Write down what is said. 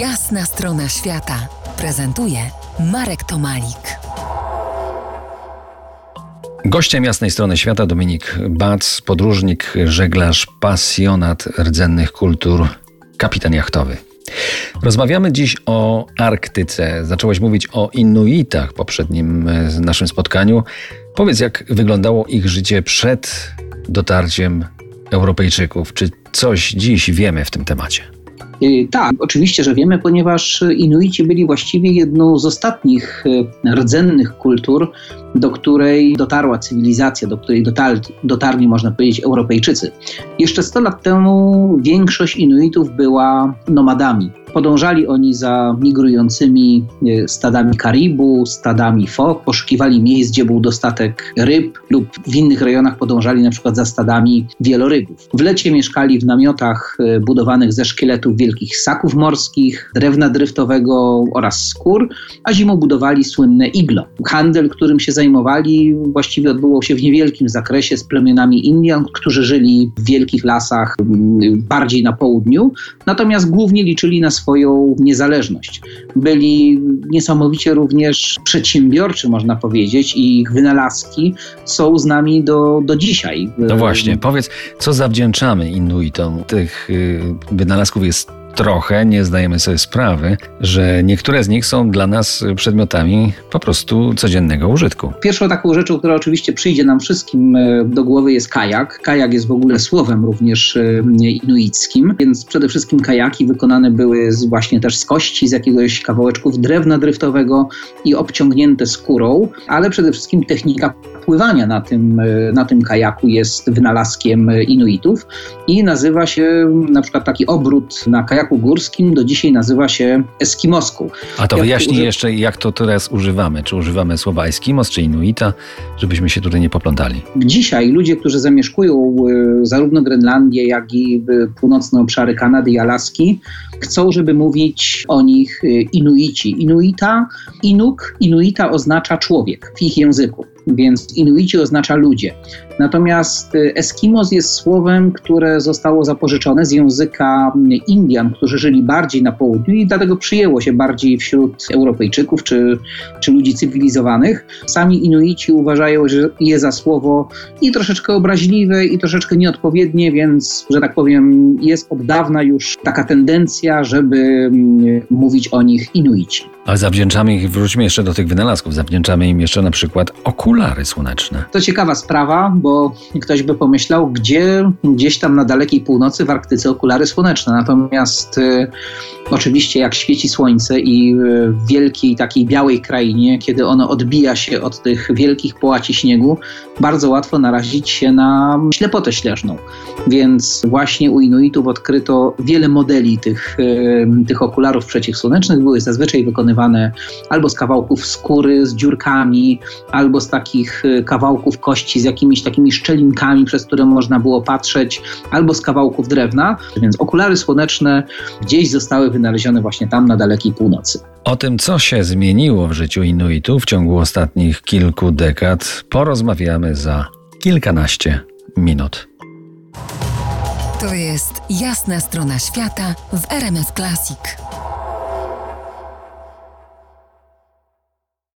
Jasna Strona Świata prezentuje Marek Tomalik. Gościem Jasnej Strony Świata Dominik Bac, podróżnik, żeglarz, pasjonat rdzennych kultur, kapitan jachtowy. Rozmawiamy dziś o Arktyce. Zacząłeś mówić o Inuitach w poprzednim naszym spotkaniu. Powiedz, jak wyglądało ich życie przed dotarciem Europejczyków. Czy coś dziś wiemy w tym temacie? Tak, oczywiście, że wiemy, ponieważ Inuici byli właściwie jedną z ostatnich rdzennych kultur, do której dotarła cywilizacja, do której dotarli, można powiedzieć, Europejczycy. Jeszcze 100 lat temu większość Inuitów była nomadami. Podążali oni za migrującymi stadami Karibu, stadami fok, poszukiwali miejsc, gdzie był dostatek ryb, lub w innych rejonach podążali na przykład za stadami wielorybów. W lecie mieszkali w namiotach budowanych ze szkieletów wielkich ssaków morskich, drewna dryftowego oraz skór, a zimą budowali słynne iglo. Handel, którym się zajmowali, właściwie odbywał się w niewielkim zakresie z plemionami Indian, którzy żyli w wielkich lasach bardziej na południu, natomiast głównie liczyli na swoją niezależność. Byli niesamowicie również przedsiębiorczy, można powiedzieć, i ich wynalazki są z nami do dzisiaj. No właśnie, powiedz, co zawdzięczamy Inuitom? Tych wynalazków jest trochę, nie zdajemy sobie sprawy, że niektóre z nich są dla nas przedmiotami po prostu codziennego użytku. Pierwszą taką rzeczą, która oczywiście przyjdzie nam wszystkim do głowy, jest kajak. Kajak jest w ogóle słowem również inuickim, więc przede wszystkim kajaki wykonane były właśnie też z kości, z jakiegoś kawałeczków drewna dryftowego i obciągnięte skórą, ale przede wszystkim technika pływania na tym kajaku jest wynalazkiem Inuitów i nazywa się, na przykład taki obrót na kajaku górskim do dzisiaj nazywa się eskimoską. A to wyjaśnij jeszcze, jak to teraz używamy. Czy używamy słowa eskimos, czy inuita, żebyśmy się tutaj nie poplątali. Dzisiaj ludzie, którzy zamieszkują zarówno Grenlandię, jak i północne obszary Kanady i Alaski, chcą, żeby mówić o nich Inuici. Inuita, Inuk, Inuita oznacza człowiek w ich języku. Więc Inuici oznacza ludzie. Natomiast Eskimos jest słowem, które zostało zapożyczone z języka Indian, którzy żyli bardziej na południu i dlatego przyjęło się bardziej wśród Europejczyków czy ludzi cywilizowanych. Sami Inuici uważają je za słowo i troszeczkę obraźliwe, i troszeczkę nieodpowiednie, więc, że tak powiem, jest od dawna już taka tendencja, żeby mówić o nich Inuici. Ale zawdzięczamy ich, wróćmy jeszcze do tych wynalazków, zawdzięczamy im jeszcze na przykład okulary słoneczne. To ciekawa sprawa, bo ktoś by pomyślał, gdzieś tam na dalekiej północy w Arktyce okulary słoneczne. Natomiast oczywiście jak świeci słońce i w wielkiej takiej białej krainie, kiedy ono odbija się od tych wielkich połaci śniegu, bardzo łatwo narazić się na ślepotę śnieżną. Więc właśnie u Inuitów odkryto wiele modeli tych okularów przeciwsłonecznych. Były zazwyczaj wykonywane albo z kawałków skóry, z dziurkami, albo z takich kawałków kości z jakimiś takimi szczelinkami, przez które można było patrzeć, albo z kawałków drewna. Więc okulary słoneczne gdzieś zostały wynalezione właśnie tam na dalekiej północy. O tym, co się zmieniło w życiu Inuitów w ciągu ostatnich kilku dekad, porozmawiamy za kilkanaście minut. To jest Jasna Strona Świata w RMF Classic.